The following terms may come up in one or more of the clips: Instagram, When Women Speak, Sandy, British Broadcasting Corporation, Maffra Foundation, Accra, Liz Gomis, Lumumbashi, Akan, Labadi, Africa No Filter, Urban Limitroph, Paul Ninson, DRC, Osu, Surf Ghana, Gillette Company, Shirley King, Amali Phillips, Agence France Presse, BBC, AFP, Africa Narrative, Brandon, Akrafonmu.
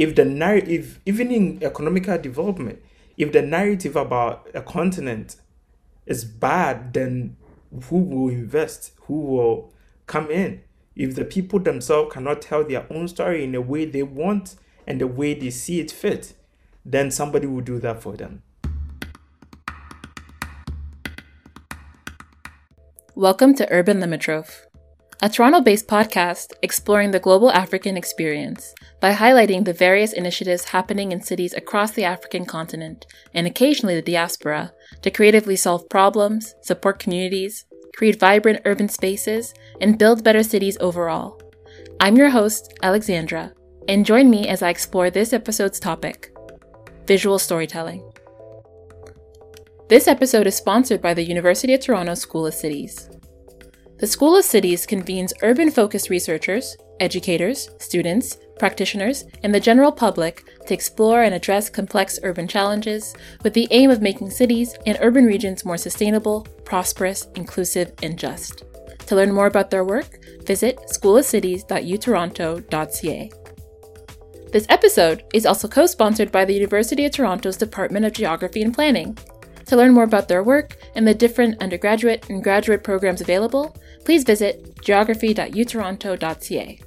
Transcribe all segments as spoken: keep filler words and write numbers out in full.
if the narrative, even in economical development, if the narrative about a continent is bad, then who will invest? Who will come in? If the people themselves cannot tell their own story in the way they want and the way they see it fit, then somebody will do that for them. Welcome to Urban Limitroph, a Toronto-based podcast exploring the global African experience by highlighting the various initiatives happening in cities across the African continent and occasionally the diaspora to creatively solve problems, support communities, create vibrant urban spaces, and build better cities overall. I'm your host, Alexandra, and join me as I explore this episode's topic, visual storytelling. This episode is sponsored by the University of Toronto School of Cities. The School of Cities convenes urban-focused researchers, educators, students, practitioners, and the general public to explore and address complex urban challenges with the aim of making cities and urban regions more sustainable, prosperous, inclusive, and just. To learn more about their work, visit school of cities dot u toronto dot c a. This episode is also co-sponsored by the University of Toronto's Department of Geography and Planning. To learn more about their work and the different undergraduate and graduate programs available, please visit geography dot u toronto dot c a.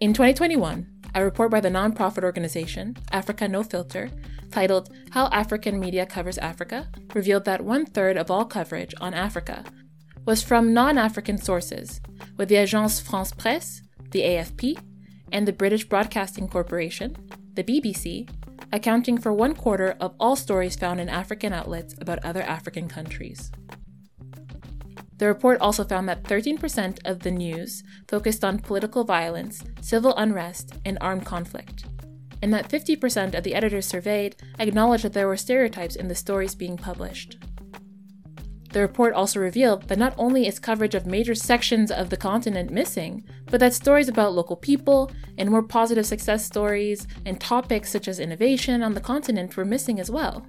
In twenty twenty-one, a report by the nonprofit organization Africa No Filter, titled How African Media Covers Africa, revealed that one-third of all coverage on Africa was from non-African sources, with the Agence France Presse, the A F P, and the British Broadcasting Corporation, the B B C, accounting for one quarter of all stories found in African outlets about other African countries. The report also found that thirteen percent of the news focused on political violence, civil unrest, and armed conflict, and that fifty percent of the editors surveyed acknowledged that there were stereotypes in the stories being published. The report also revealed that not only is coverage of major sections of the continent missing, but that stories about local people and more positive success stories and topics such as innovation on the continent were missing as well.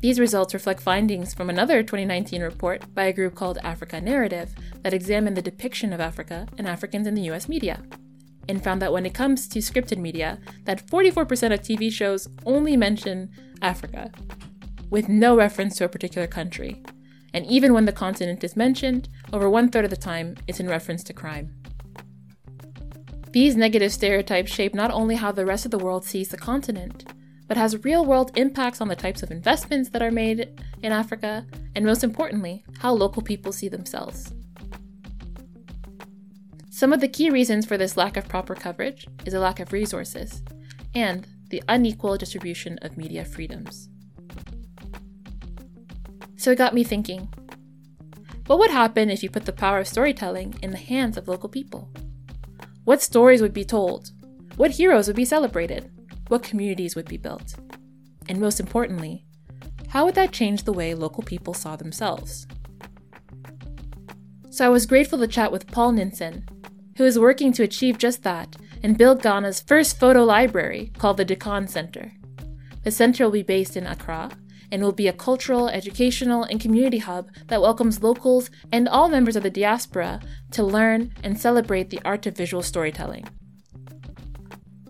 These results reflect findings from another twenty nineteen report by a group called Africa Narrative that examined the depiction of Africa and Africans in the U S media, and found that when it comes to scripted media, that forty-four percent of T V shows only mention Africa, with no reference to a particular country. And even when the continent is mentioned, over one-third of the time, it's in reference to crime. These negative stereotypes shape not only how the rest of the world sees the continent, but has real-world impacts on the types of investments that are made in Africa, and most importantly, how local people see themselves. Some of the key reasons for this lack of proper coverage is a lack of resources and the unequal distribution of media freedoms. So it got me thinking, what would happen if you put the power of storytelling in the hands of local people? What stories would be told? What heroes would be celebrated? What communities would be built? And most importantly, how would that change the way local people saw themselves? So I was grateful to chat with Paul Ninson, who is working to achieve just that and build Ghana's first photo library called the Dikan Center. The center will be based in Accra, and will be a cultural, educational, and community hub that welcomes locals and all members of the diaspora to learn and celebrate the art of visual storytelling.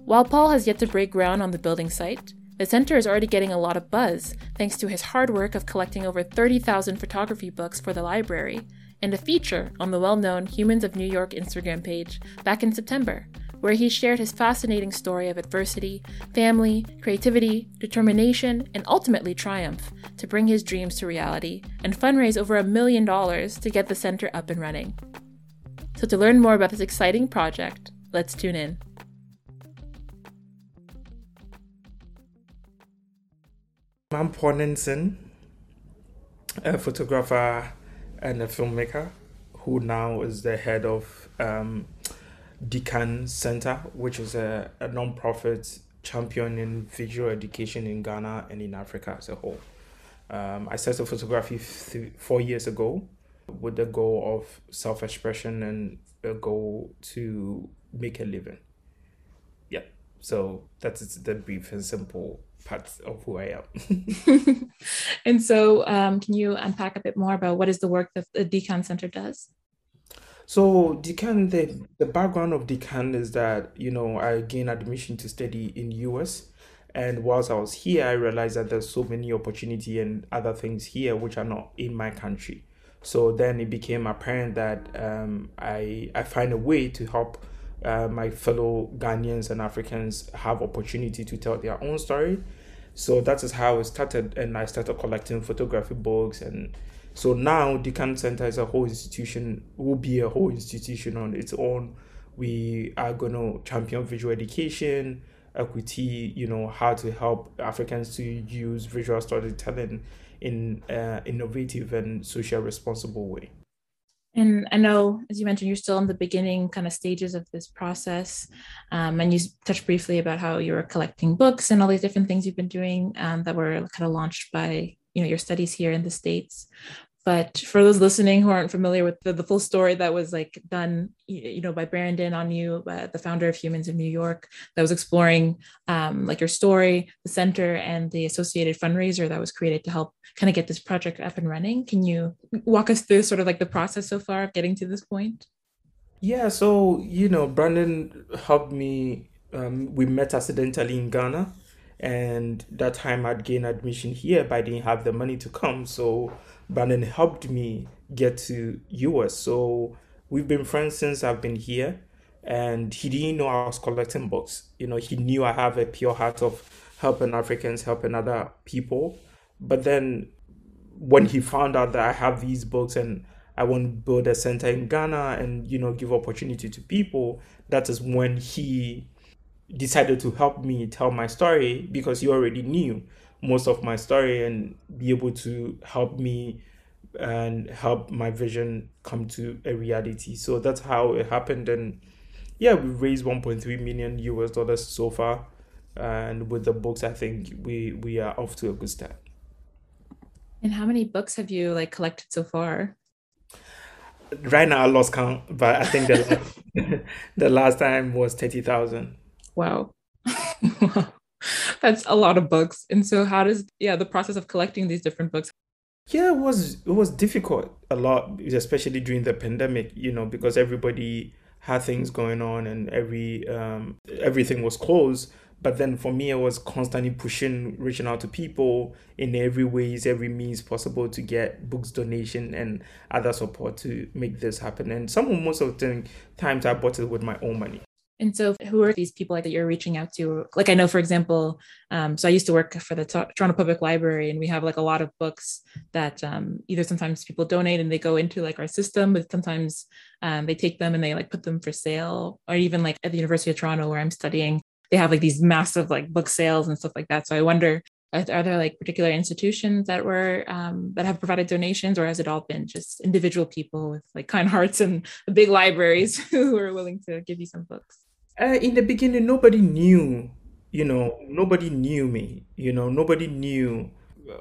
While Paul has yet to break ground on the building site, the center is already getting a lot of buzz thanks to his hard work of collecting over thirty thousand photography books for the library and a feature on the well-known Humans of New York Instagram page back in September, where he shared his fascinating story of adversity, family, creativity, determination, and ultimately triumph to bring his dreams to reality and fundraise over a million dollars to get the center up and running. So to learn more about this exciting project, let's tune in. I'm Paul Ninson, a photographer and a filmmaker who now is the head of um, Dikan Center, which is a, a non-profit champion in visual education in Ghana and in Africa as a whole. Um, I started photography th- four years ago with the goal of self-expression and a goal to make a living. Yeah, so that's the brief and simple part of who I am. And so um, can you unpack a bit more about what is the work that the Dikan Center does? So Dikan, the, the background of Dikan is that, you know, I gained admission to study in U S. And whilst I was here, I realized that there's so many opportunity and other things here which are not in my country. So then it became apparent that um, I, I find a way to help uh, my fellow Ghanaians and Africans have opportunity to tell their own story. So that is how it started, and I started collecting photography books. And so now Dikan Center is a whole institution, will be a whole institution on its own. We are going to champion visual education, equity, you know, how to help Africans to use visual storytelling in uh, innovative and socially responsible way. And I know, as you mentioned, you're still in the beginning kind of stages of this process. Um, and you touched briefly about how you were collecting books and all these different things you've been doing um, that were kind of launched by, you know, your studies here in the States. But for those listening who aren't familiar with the, the full story that was like done, you know, by Brandon on you, uh, the founder of Humans of New York, that was exploring um, like your story, the center, and the associated fundraiser that was created to help kind of get this project up and running. Can you walk us through sort of like the process so far of getting to this point? Yeah, so, you know, Brandon helped me. Um, we met accidentally in Ghana, and that time I'd gained admission here, but I didn't have the money to come. So Brandon helped me get to U S. So we've been friends since I've been here, and he didn't know I was collecting books. You know, he knew I have a pure heart of helping Africans, helping other people. But then when he found out that I have these books and I want to build a center in Ghana and, you know, give opportunity to people, that is when he decided to help me tell my story, because he already knew most of my story and be able to help me and help my vision come to a reality. So that's how it happened. And yeah, we raised one point three million U S dollars so far. And with the books, I think we, we are off to a good start. And how many books have you like collected so far? Right now I lost count, but I think the, last, the last time was thirty thousand. Wow. That's a lot of books. And so how does, yeah, the process of collecting these different books? Yeah, it was, it was difficult a lot, especially during the pandemic, you know, because everybody had things going on and every um, everything was closed. But then for me, I was constantly pushing, reaching out to people in every ways, every means possible to get books, donation and other support to make this happen. And some, most of the times I bought it with my own money. And so who are these people that you're reaching out to? Like, I know, for example, um, so I used to work for the T- Toronto Public Library, and we have like a lot of books that um, either sometimes people donate and they go into like our system, but sometimes um, they take them and they like put them for sale, or even like at the University of Toronto where I'm studying, they have like these massive like book sales and stuff like that. So I wonder, are there like particular institutions that were um, that have provided donations, or has it all been just individual people with like kind hearts and big libraries who are willing to give you some books? Uh, in the beginning, nobody knew, you know, nobody knew me, you know, nobody knew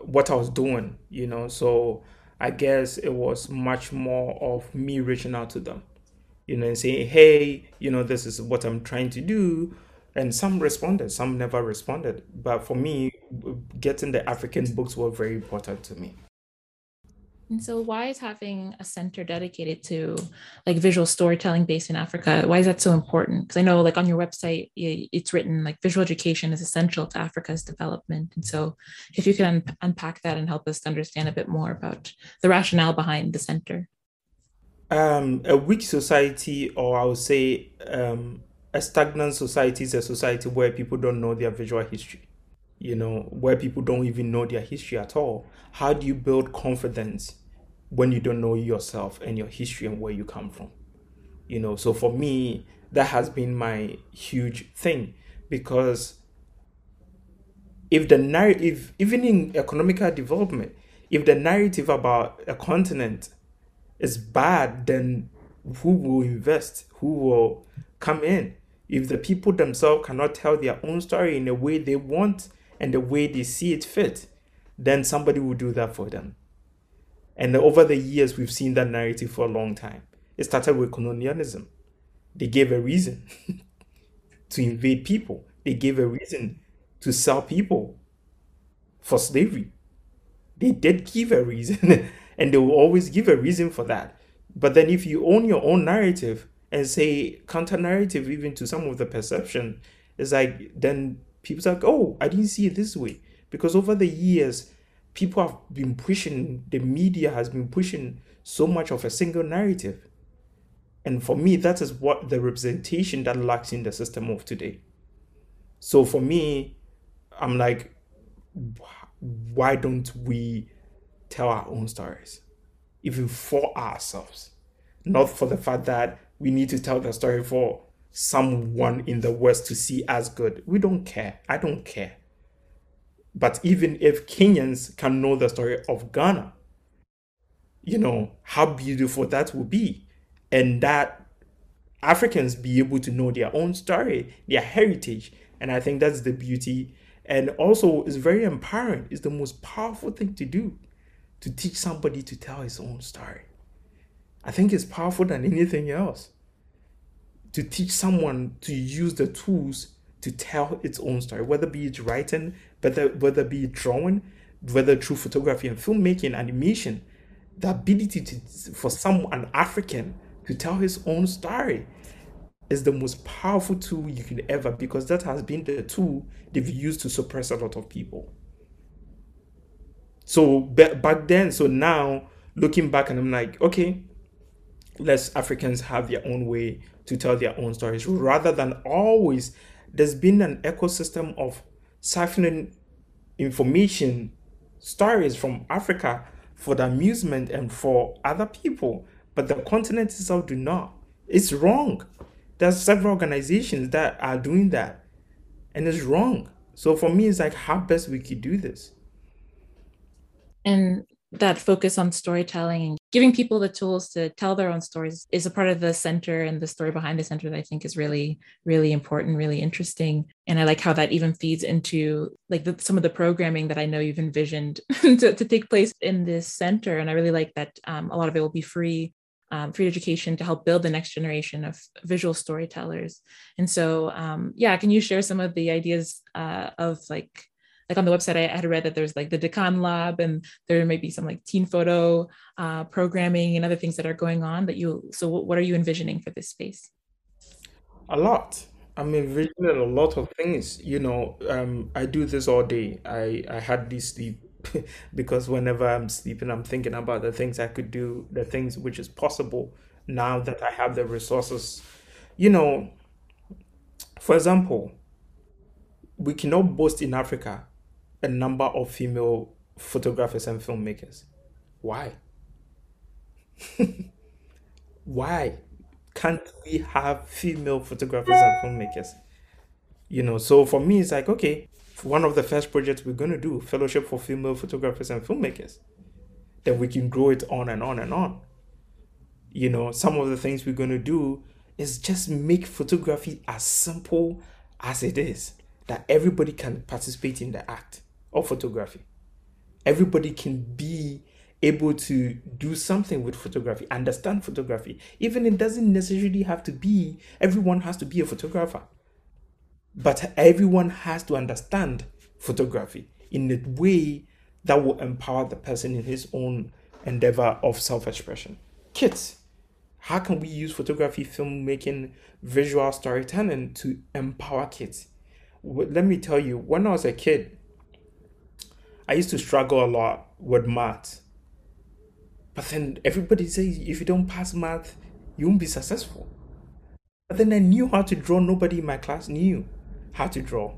what I was doing, you know, so I guess it was much more of me reaching out to them, you know, and saying, hey, you know, this is what I'm trying to do. And some responded, some never responded. But for me, getting the African books were very important to me. And so why is having a center dedicated to like visual storytelling based in Africa, why is that so important? Because I know like on your website, it's written like visual education is essential to Africa's development. And so if you can un- unpack that and help us understand a bit more about the rationale behind the center. Um, a weak society, or I would say um, a stagnant society, is a society where people don't know their visual history. You know, where people don't even know their history at all. How do you build confidence when you don't know yourself and your history and where you come from? You know, so for me, that has been my huge thing, because if the narrative, even in economical development, if the narrative about a continent is bad, then who will invest? Who will come in? If the people themselves cannot tell their own story in the way they want and the way they see it fit, then somebody will do that for them. And over the years, we've seen that narrative for a long time. It started with colonialism. They gave a reason to invade people. They gave a reason to sell people for slavery. They did give a reason, and they will always give a reason for that. But then if you own your own narrative and say counter-narrative even to some of the perception, it's like, then people are like, oh, I didn't see it this way. Because over the years, people have been pushing, the media has been pushing so much of a single narrative. And for me, that is what the representation that lacks in the system of today. So for me, I'm like, why don't we tell our own stories? Even for ourselves, not for the fact that we need to tell the story for someone in the West to see as good. We don't care. I don't care. But even if Kenyans can know the story of Ghana, you know, how beautiful that will be. And that Africans be able to know their own story, their heritage. And I think that's the beauty. And also, it's very empowering. It's the most powerful thing to do, to teach somebody to tell his own story. I think it's powerful than anything else. To teach someone to use the tools to tell its own story, whether be it writing, whether, whether be it drawing, whether through photography and filmmaking, animation, the ability to, for some, an African to tell his own story is the most powerful tool you can ever, because that has been the tool they've used to suppress a lot of people. So back then, so now looking back and I'm like, okay, let's Africans have their own way to tell their own stories rather than always. There's been an ecosystem of siphoning information, stories from Africa for the amusement and for other people, but the continent itself do not. It's wrong. There's several organizations that are doing that, and it's wrong. So for me, it's like how best we could do this. And that focus on storytelling and giving people the tools to tell their own stories is a part of the center and the story behind the center that I think is really, really important, really interesting. And I like how that even feeds into like the, some of the programming that I know you've envisioned to, to take place in this center. And I really like that um, a lot of it will be free, um, free education to help build the next generation of visual storytellers. And so, um, yeah, can you share some of the ideas uh, of like, Like on the website, I had read that there's like the Dikan Lab and there may be some like teen photo uh, programming and other things that are going on that you, so what are you envisioning for this space? A lot. I'm envisioning a lot of things, you know, um, I do this all day. I, I hardly sleep because whenever I'm sleeping, I'm thinking about the things I could do, the things which is possible now that I have the resources. You know, for example, we cannot boast in Africa a number of female photographers and filmmakers. Why? Why can't we have female photographers and filmmakers? You know, so for me, it's like, okay, one of the first projects we're going to do, Fellowship for Female Photographers and Filmmakers. Then we can grow it on and on and on. You know, some of the things we're going to do is just make photography as simple as it is, that everybody can participate in the act of photography. Everybody can be able to do something with photography, understand photography. Even it doesn't necessarily have to be, everyone has to be a photographer, but everyone has to understand photography in a way that will empower the person in his own endeavor of self-expression. Kids, how can we use photography, filmmaking, visual storytelling to empower kids? Let me tell you, when I was a kid, I used to struggle a lot with math. But then everybody says, if you don't pass math, you won't be successful. But then I knew how to draw. Nobody in my class knew how to draw.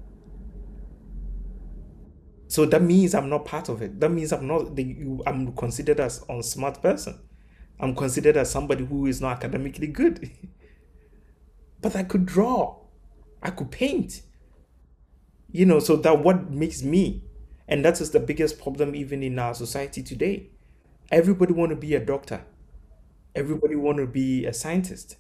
So that means I'm not part of it. That means I'm not. I'm considered as an unsmart person. I'm considered as somebody who is not academically good. But I could draw. I could paint. You know, so that what makes me, and that is the biggest problem even in our society today. Everybody want to be a doctor. Everybody want to be a scientist.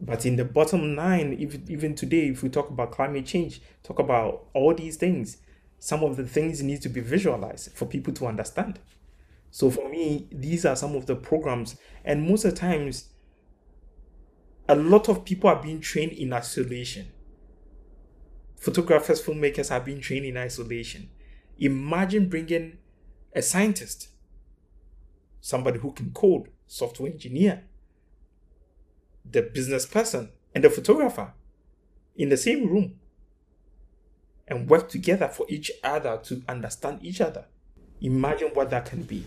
But in the bottom line, if, even today, if we talk about climate change, talk about all these things, some of the things need to be visualized for people to understand. So for me, these are some of the programs. And most of the times, a lot of people are being trained in isolation. Photographers, filmmakers have been trained in isolation. Imagine bringing a scientist, somebody who can code, software engineer, the business person, and the photographer in the same room and work together for each other to understand each other. Imagine what that can be.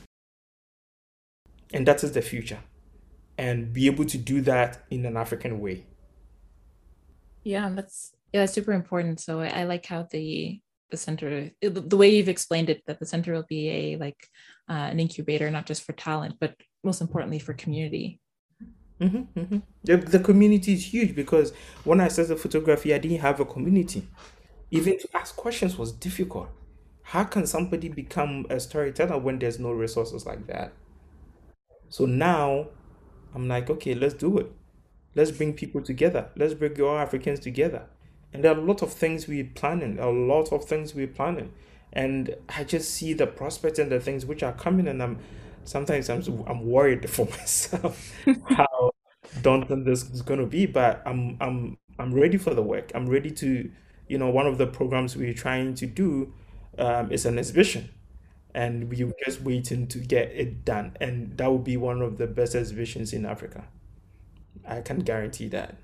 And that is the future. And be able to do that in an African way. Yeah, that's yeah, that's super important. So I, I like how the the center, the way you've explained it, that the center will be a like uh, an incubator, not just for talent, but most importantly for community. Mm-hmm, mm-hmm. The, the community is huge, because when I started photography, I didn't have a community. Even to ask questions was difficult. How can somebody become a storyteller when there's no resources like that? So now I'm like, okay, let's do it. Let's bring people together. Let's bring all Africans together. And there are a lot of things we're planning, a lot of things we're planning. And I just see the prospects and the things which are coming, and I'm sometimes I'm, I'm worried for myself how daunting this is going to be, but I'm, I'm, I'm ready for the work. I'm ready to, you know, one of the programs we're trying to do um, is an exhibition, and we were just waiting to get it done. And that will be one of the best exhibitions in Africa. I can guarantee that.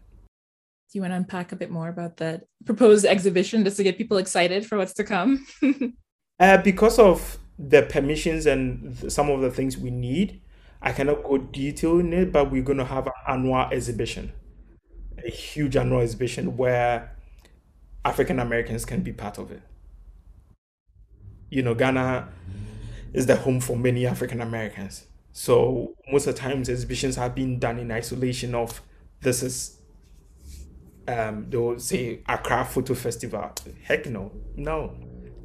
Do you want to unpack a bit more about that proposed exhibition, just to get people excited for what's to come? uh, because of the permissions and th- some of the things we need, I cannot go detail in it, but we're going to have an annual exhibition, a huge annual exhibition where African Americans can be part of it. You know, Ghana is the home for many African Americans. So most of the times exhibitions have been done in isolation of this is Um, they'll say Accra Photo Festival. Heck no, no.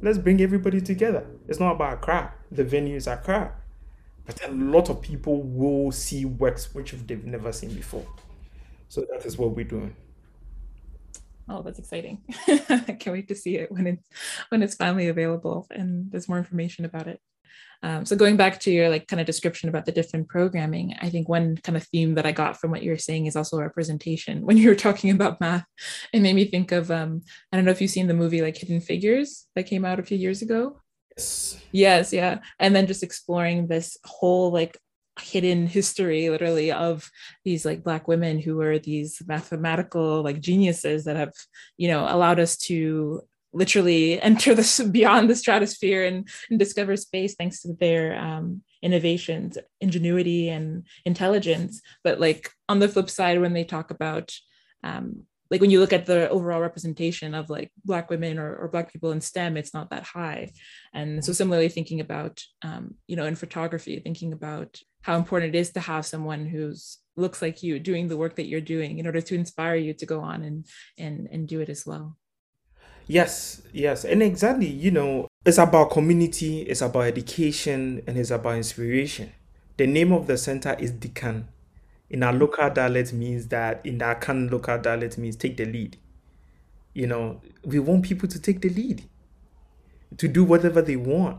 Let's bring everybody together. It's not about Accra. The venue is Accra. But a lot of people will see works which they've never seen before. So that is what we're doing. Oh, that's exciting. I can't wait to see it when it's, when it's finally available and there's more information about it. Um, so going back to your like kind of description about the different programming, I think one kind of theme that I got from what you were saying is also representation. When you were talking about math, it made me think of, um, I don't know if you've seen the movie like Hidden Figures that came out a few years ago. Yes. Yes. Yeah. And then just exploring this whole like hidden history literally of these like Black women who were these mathematical like geniuses that have, you know, allowed us to literally enter this beyond the stratosphere and, and discover space thanks to their um, innovations, ingenuity, and intelligence. But like on the flip side, when they talk about, um, like when you look at the overall representation of like Black women or, or Black people in STEM, it's not that high. And so similarly thinking about, um, you know, in photography, thinking about how important it is to have someone who's looks like you doing the work that you're doing in order to inspire you to go on and and and do it as well. Yes, yes. And exactly, you know, it's about community, it's about education, and it's about inspiration. The name of the center is Dikan. In our local dialect means that, in the Akan local dialect means take the lead. You know, we want people to take the lead, to do whatever they want,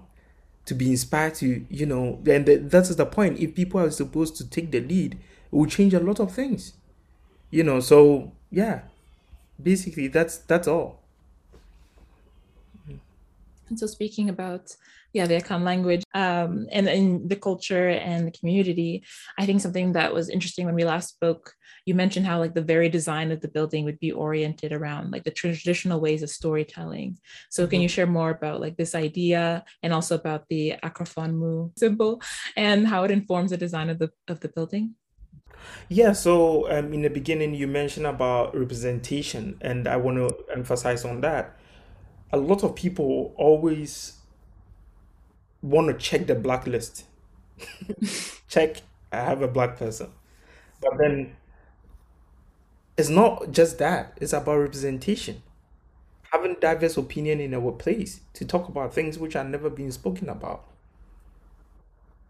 to be inspired to, you know, and that's the point. If people are supposed to take the lead, it will change a lot of things. You know, so yeah, basically that's that's all. And so speaking about, yeah, the Akan language um, and, and the culture and the community, I think something that was interesting when we last spoke, you mentioned how like the very design of the building would be oriented around like the traditional ways of storytelling. So mm-hmm. Can you share more about like this idea and also about the Akrafonmu symbol and how it informs the design of the of the building? Yeah, so um, in the beginning, you mentioned about representation, and I want to emphasize on that. A lot of people always want to check the blacklist. Check, I have a Black person. But then it's not just that. It's about representation. Having diverse opinion in our place to talk about things which have never been spoken about.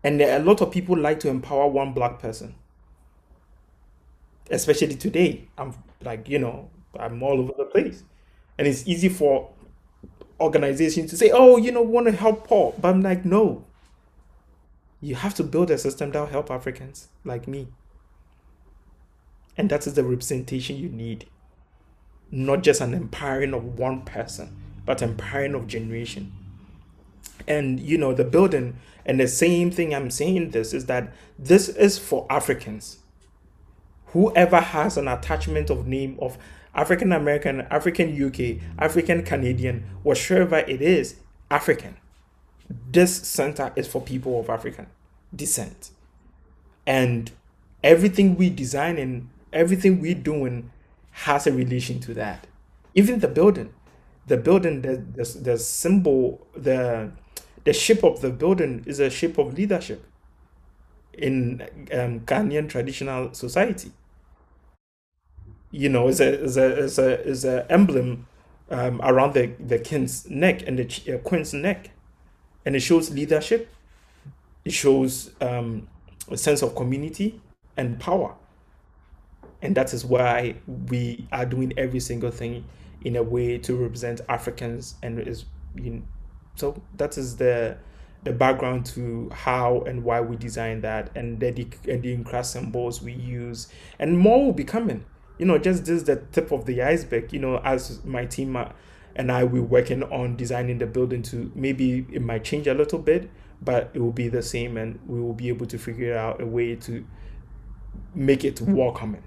And a lot of people like to empower one Black person. Especially today. I'm like, you know, I'm all over the place. And it's easy for organizations to say, oh, you know, want to help Paul. But I'm like, no, you have to build a system that will help Africans like me. And that is the representation you need. Not just an empowering of one person, but empowering of generation. And, you know, the building, and the same thing I'm saying this is that this is for Africans. Whoever has an attachment of name of African American, African U K, African Canadian, whatever it is, African. This center is for people of African descent. And everything we design and everything we're doing has a relation to that. Even the building, the building, the, the, the symbol, the, the shape of the building is a shape of leadership in um, Ghanaian traditional society. You know, it's a, it's a, it's a, it's a emblem um, around the, the king's neck and the uh, queen's neck. And it shows leadership. It shows um, a sense of community and power. And that is why we are doing every single thing in a way to represent Africans. And is, you know, so that is the the background to how and why we design that, and the and the craft symbols we use, and more will be coming. You know, just this is the tip of the iceberg. You know, as my team and I, we're working on designing the building to, maybe it might change a little bit, but it will be the same, and we will be able to figure out a way to make it welcoming.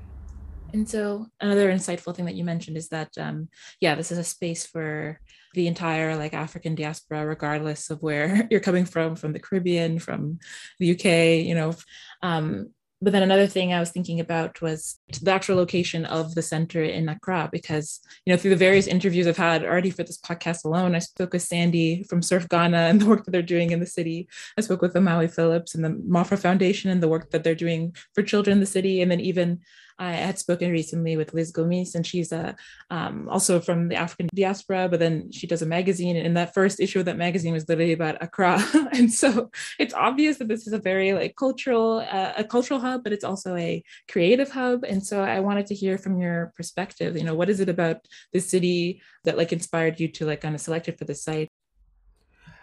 And so another insightful thing that you mentioned is that, um, yeah, this is a space for the entire like African diaspora, regardless of where you're coming from, from the Caribbean, from the U K, you know, um, but then another thing I was thinking about was the actual location of the center in Accra, because, you know, through the various interviews I've had already for this podcast alone, I spoke with Sandy from Surf Ghana and the work that they're doing in the city. I spoke with Amali Phillips and the Maffra Foundation and the work that they're doing for children in the city. And then even I had spoken recently with Liz Gomis, and she's a, um, also from the African diaspora, but then she does a magazine. And in that first issue of that magazine was literally about Accra. And so it's obvious that this is a very like cultural, uh, a cultural hub, but it's also a creative hub. And so I wanted to hear from your perspective, you know, what is it about the city that like inspired you to like kind of select it for the site?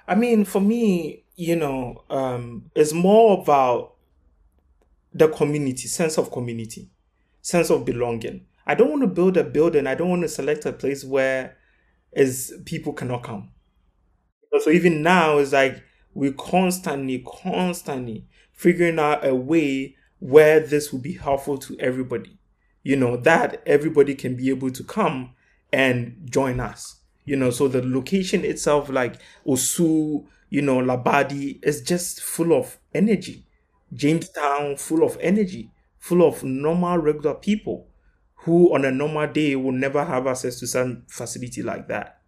I mean, for me, you know, um, it's more about the community, sense of community, sense of belonging. I don't want to build a building. I don't want to select a place where is people cannot come. So even now it's like we're constantly, constantly figuring out a way where this will be helpful to everybody, you know, that everybody can be able to come and join us, you know. So the location itself, like Osu, you know, Labadi, is just full of energy. Jamestown, full of energy, full of normal, regular people who on a normal day will never have access to some facility like that,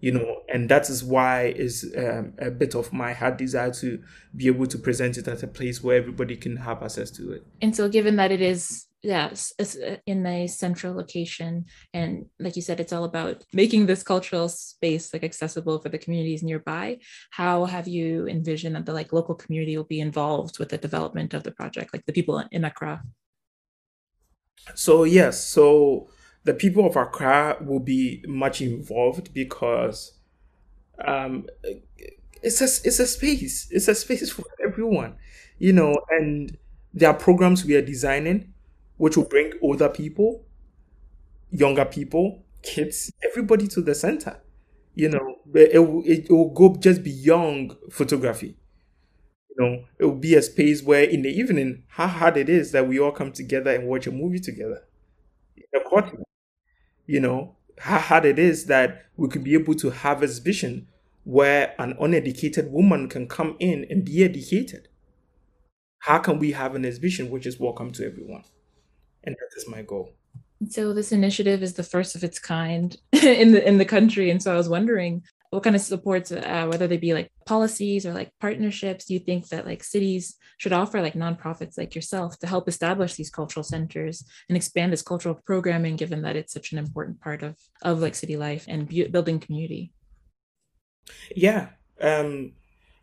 you know. And that is why is um, a bit of my heart desire to be able to present it at a place where everybody can have access to it. And so given that it is, yeah, it's in a central location, and like you said, it's all about making this cultural space like accessible for the communities nearby, how have you envisioned that the like local community will be involved with the development of the project, like the people in Accra? So yes, so the people of Accra will be much involved, because um, it's a it's a space, it's a space for everyone, you know. And there are programs we are designing which will bring older people, younger people, kids, everybody to the center, you know. It will, it will go just beyond photography. You know, it will be a space where in the evening, how hard it is that we all come together and watch a movie together. You know, how hard it is that we could be able to have this vision where an uneducated woman can come in and be educated. How can we have an exhibition which is welcome to everyone? And that is my goal. So this initiative is the first of its kind in the in the country. And so I was wondering, what kind of supports, uh, whether they be like policies or like partnerships, do you think that like cities should offer like nonprofits like yourself to help establish these cultural centers and expand this cultural programming, given that it's such an important part of, of like city life and be- building community? Yeah, um,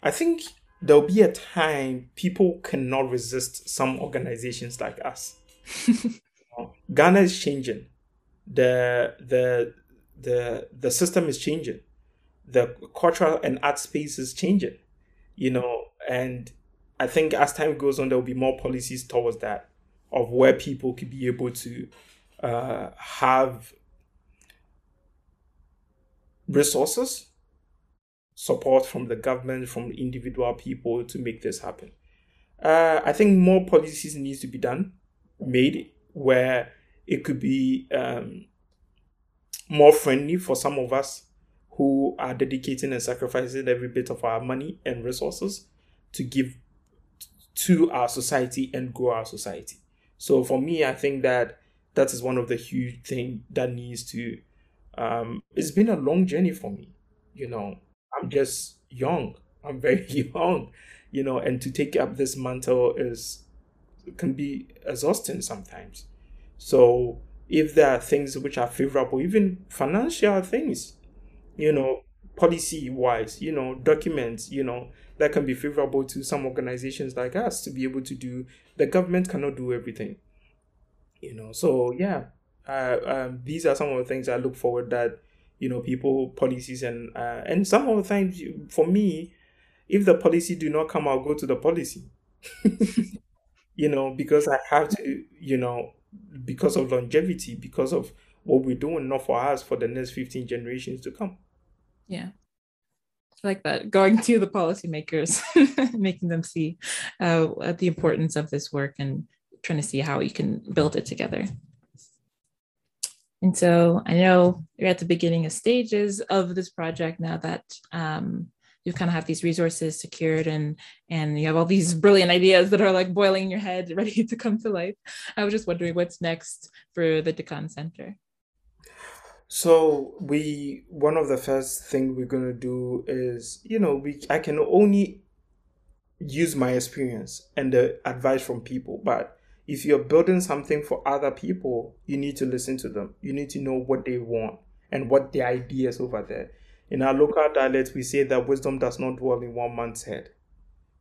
I think there'll be a time people cannot resist some organizations like us. Ghana is changing. The, the, the, the system is changing. The cultural and art space is changing, you know, and I think as time goes on, there will be more policies towards that, of where people could be able to uh, have resources support from the government, from individual people to make this happen. Uh, I think more policies needs to be done, made where it could be um, more friendly for some of us who are dedicating and sacrificing every bit of our money and resources to give to our society and grow our society. So for me, I think that that is one of the huge things that needs to, um, it's been a long journey for me, you know, I'm just young, I'm very young, you know, and to take up this mantle is, can be exhausting sometimes. So if there are things which are favorable, even financial things, you know, policy wise, you know, documents, you know, that can be favorable to some organizations like us to be able to do. The government cannot do everything, you know. So, yeah, uh, um, these are some of the things I look forward that, you know, people, policies and uh, and some of the times for me, if the policy do not come, I'll go to the policy, you know, because I have to, you know, because of longevity, because of what we're doing, not for us, for the next fifteen generations to come. Yeah, I like that. Going to the policymakers, making them see uh, the importance of this work and trying to see how you can build it together. And so I know you're at the beginning of stages of this project now that um, you kind of have these resources secured and and you have all these brilliant ideas that are like boiling in your head, ready to come to life. I was just wondering what's next for the Dikan Center. So we, one of the first thing we're going to do is, you know, we, I can only use my experience and the advice from people. But if you're building something for other people, you need to listen to them. You need to know what they want and what their ideas over there. In our local dialect, we say that wisdom does not dwell in one man's head.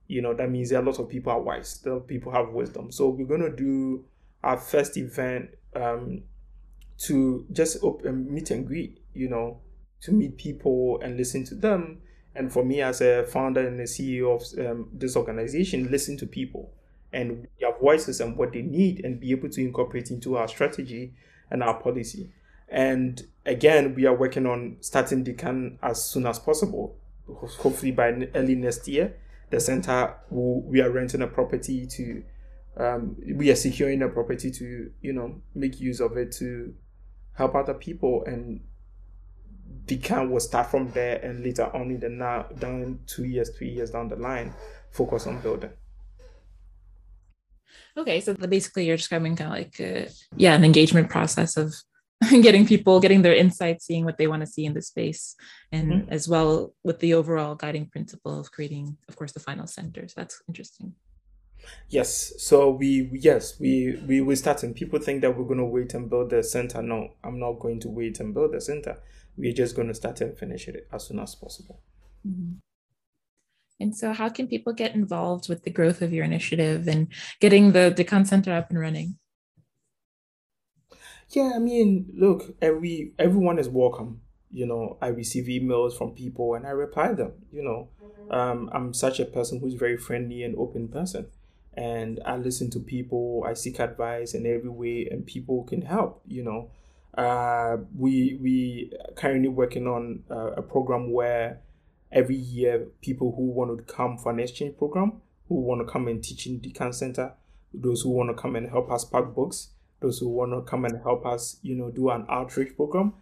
You know, that means a lot of people are wise. The people have wisdom. So we're going to do our first event, um, to just open, meet and greet, you know, to meet people and listen to them. And for me as a founder and a C E O of um, this organization, listen to people and their voices and what they need and be able to incorporate into our strategy and our policy. And again, we are working on starting Dikan as soon as possible. Hopefully by early next year, the center, will, we are renting a property to, um, we are securing a property to, you know, make use of it to help other people, and Dikan will start from there and later on in the now down two years, three years down the line, focus on building. Okay, so basically you're describing kind of like a, yeah, an engagement process of getting people, getting their insights, seeing what they want to see in the space, and mm-hmm. as well with the overall guiding principle of creating, of course, the final center. So that's interesting. Yes, so we yes we we will start, and people think that we're going to wait and build the center. No, I'm not going to wait and build the center. We're just going to start and finish it as soon as possible. Mm-hmm. And so how can people get involved with the growth of your initiative and getting the Dikan Center up and running? Yeah, I mean, look, every everyone is welcome. You know, I receive emails from people and I reply them. You know, um, I'm such a person who's very friendly and open person. And I listen to people, I seek advice in every way, and people can help, you know. Uh, we we currently working on uh, a program where every year people who want to come for an exchange program, who want to come and teach in Dikan Center, those who want to come and help us pack books, those who want to come and help us, you know, do an outreach program,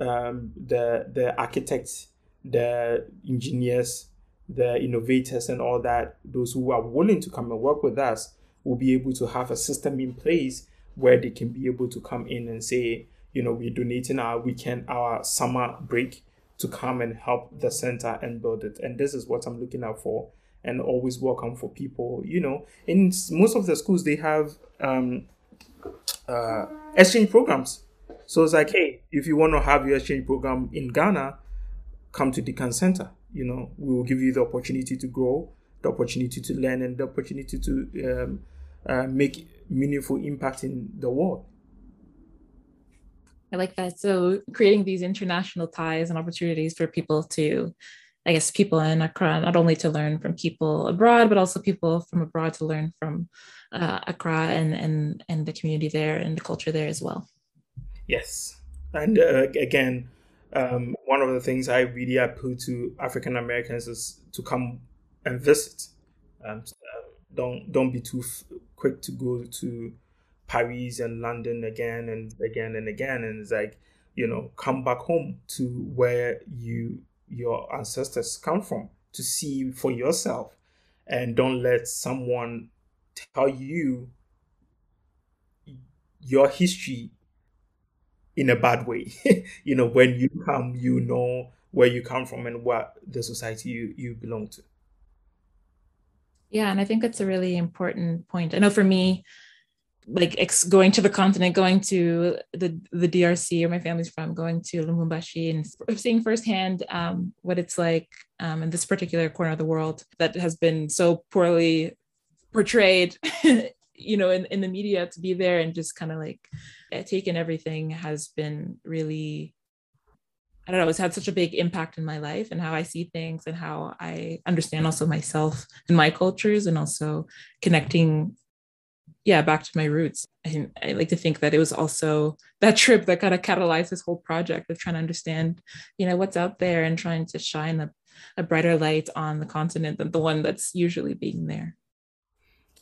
um, the, the architects, the engineers, the innovators and all that, those who are willing to come and work with us will be able to have a system in place where they can be able to come in and say, you know, we're donating our weekend, our summer break to come and help the center and build it. And this is what I'm looking out for, and always welcome for people, you know. In most of the schools, they have um, uh, exchange programs. So it's like, hey, if you want to have your exchange program in Ghana, come to Dikan Center. You know, we will give you the opportunity to grow, the opportunity to learn, and the opportunity to um, uh, make meaningful impact in the world. I like that. So creating these international ties and opportunities for people to, I guess, people in Accra, not only to learn from people abroad, but also people from abroad to learn from uh, Accra and, and, and the community there and the culture there as well. Yes. And uh, again, um, one of the things I really appeal to African Americans is to come and visit. Um, don't don't be too f- quick to go to Paris and London again and again and again. And it's like, you know, come back home to where you your ancestors come from to see for yourself, and don't let someone tell you your history in a bad way. You know, when you come, you know where you come from and what the society you, you belong to. Yeah, and I think that's a really important point. I know for me, like ex- going to the continent, going to the, the D R C, where my family's from, going to Lumumbashi and seeing firsthand um, what it's like um, in this particular corner of the world that has been so poorly portrayed, you know, in, in the media, to be there and just kind of like take in everything has been really, I don't know, it's had such a big impact in my life and how I see things and how I understand also myself and my cultures, and also connecting yeah, back to my roots. I, I like to think that it was also that trip that kind of catalyzed this whole project of trying to understand, you know, what's out there and trying to shine a, a brighter light on the continent than the one that's usually being there.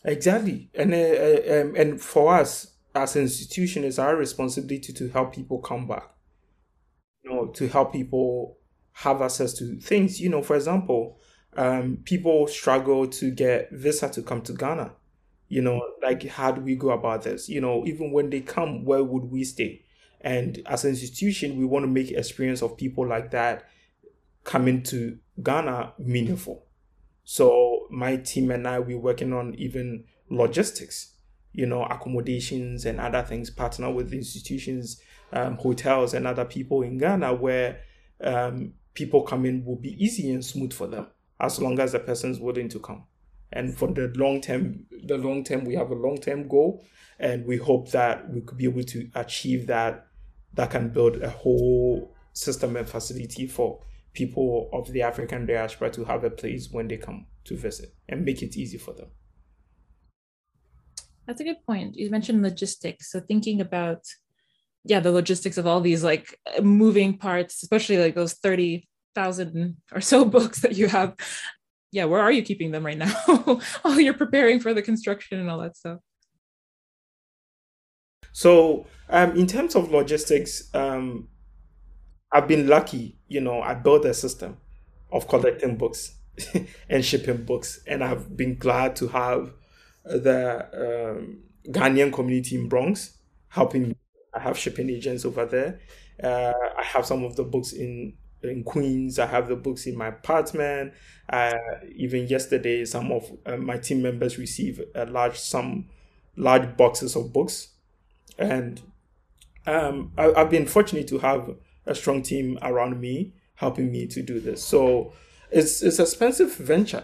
Exactly. And, uh, um, and for us as an institution, it's our responsibility to help people come back, you know, to help people have access to things. You know, for example, um, people struggle to get visa to come to Ghana. You know, like, how do we go about this? You know, even when they come, where would we stay? And as an institution, we want to make experience of people like that coming to Ghana meaningful. So my team and I, we're working on even logistics, you know, accommodations and other things, partner with institutions, um, hotels and other people in Ghana where um, people coming will be easy and smooth for them, as long as the person's willing to come. And for the long term, the long term, we have a long term goal, and we hope that we could be able to achieve that. That can build a whole system and facility for people of the African diaspora to have a place when they come to visit, and make it easy for them. That's a good point. You mentioned logistics, so thinking about yeah the logistics of all these like moving parts, especially like those thirty thousand or so books that you have. Yeah, where are you keeping them right now? Oh, you're preparing for the construction and all that stuff. So um, in terms of logistics, um, I've been lucky. You know, I built a system of collecting books and shipping books. And I've been glad to have the um, Ghanaian community in Bronx helping me. I have shipping agents over there. Uh, I have some of the books in in Queens. I have the books in my apartment. Uh, even yesterday, some of uh, my team members received a large some large boxes of books. And um, I, I've been fortunate to have a strong team around me helping me to do this. So it's it's an expensive venture.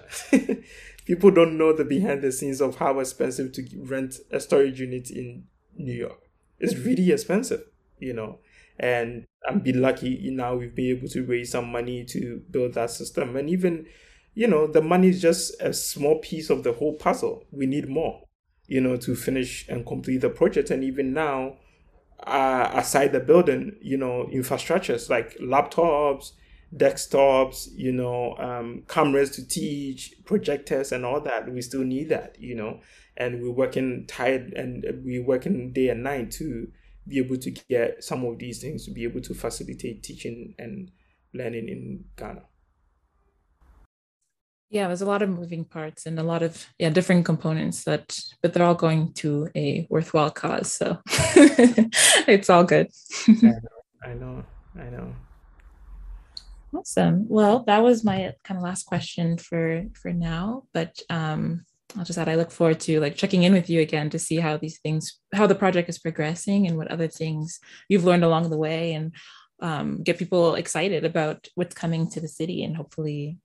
People don't know the behind the scenes of how expensive to rent a storage unit in New York. It's really expensive, you know. And I've been lucky now we've been able to raise some money to build that system. And even, you know, the money is just a small piece of the whole puzzle. We need more, you know, to finish and complete the project. And even now, uh, aside the building, you know, infrastructures like laptops, desktops, you know, um, cameras to teach, projectors and all that. We still need that, you know, and we're working tired and we're working day and night to be able to get some of these things to be able to facilitate teaching and learning in Ghana. Yeah, there's a lot of moving parts and a lot of yeah different components that, but they're all going to a worthwhile cause. So it's all good. I know, I know, I know. Awesome. Well, that was my kind of last question for for now, but um, I'll just add, I look forward to like checking in with you again to see how these things, how the project is progressing and what other things you've learned along the way, and um, get people excited about what's coming to the city, and hopefully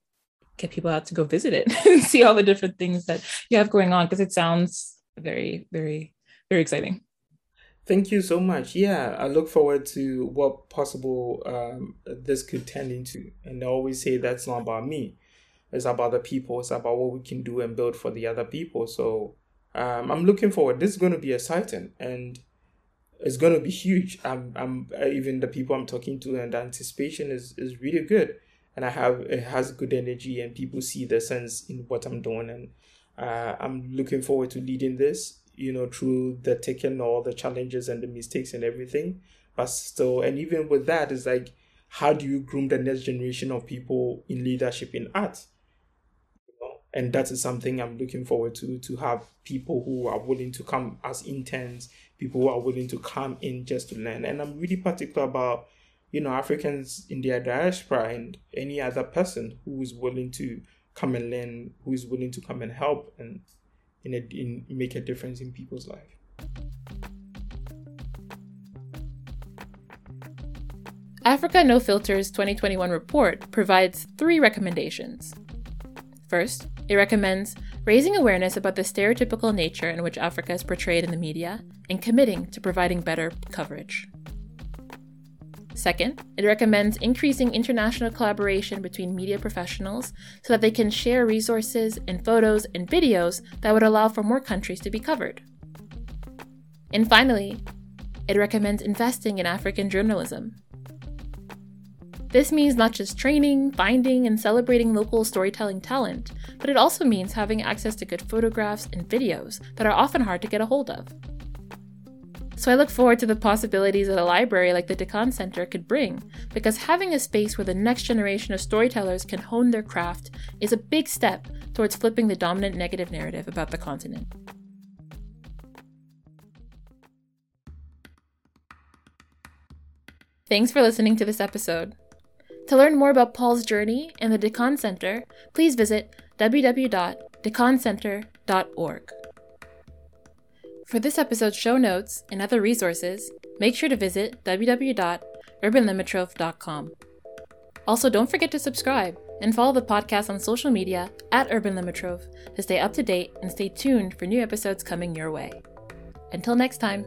get people out to go visit it and see all the different things that you have going on, because it sounds very, very, very exciting. Thank you so much. Yeah, I look forward to what possible um, this could turn into. And I always say that's not about me. It's about the people. It's about what we can do and build for the other people. So um, I'm looking forward. This is going to be exciting. And it's going to be huge. I'm, I'm even the people I'm talking to, and the anticipation is, is really good. And I have, it has good energy, and people see the sense in what I'm doing. And uh, I'm looking forward to leading this, you know, through the taking all the challenges and the mistakes and everything. But still, and even with that, it's like, how do you groom the next generation of people in leadership in art? You know? And that is something I'm looking forward to, to have people who are willing to come as interns, people who are willing to come in just to learn. And I'm really particular about, you know, Africans in their diaspora and any other person who is willing to come and learn, who is willing to come and help and in, a, in make a difference in people's life. Africa No Filter's twenty twenty-one report provides three recommendations. First, it recommends raising awareness about the stereotypical nature in which Africa is portrayed in the media and committing to providing better coverage. Second, it recommends increasing international collaboration between media professionals so that they can share resources and photos and videos that would allow for more countries to be covered. And finally, it recommends investing in African journalism. This means not just training, finding, and celebrating local storytelling talent, but it also means having access to good photographs and videos that are often hard to get a hold of. So I look forward to the possibilities that a library like the Dikan Center could bring, because having a space where the next generation of storytellers can hone their craft is a big step towards flipping the dominant negative narrative about the continent. Thanks for listening to this episode. To learn more about Paul's journey and the Dikan Center, please visit w w w dot dikan center dot org. For this episode's show notes and other resources, make sure to visit w w w dot urban limitroph dot com. Also, don't forget to subscribe and follow the podcast on social media at Urban Limitroph to stay up to date and stay tuned for new episodes coming your way. Until next time.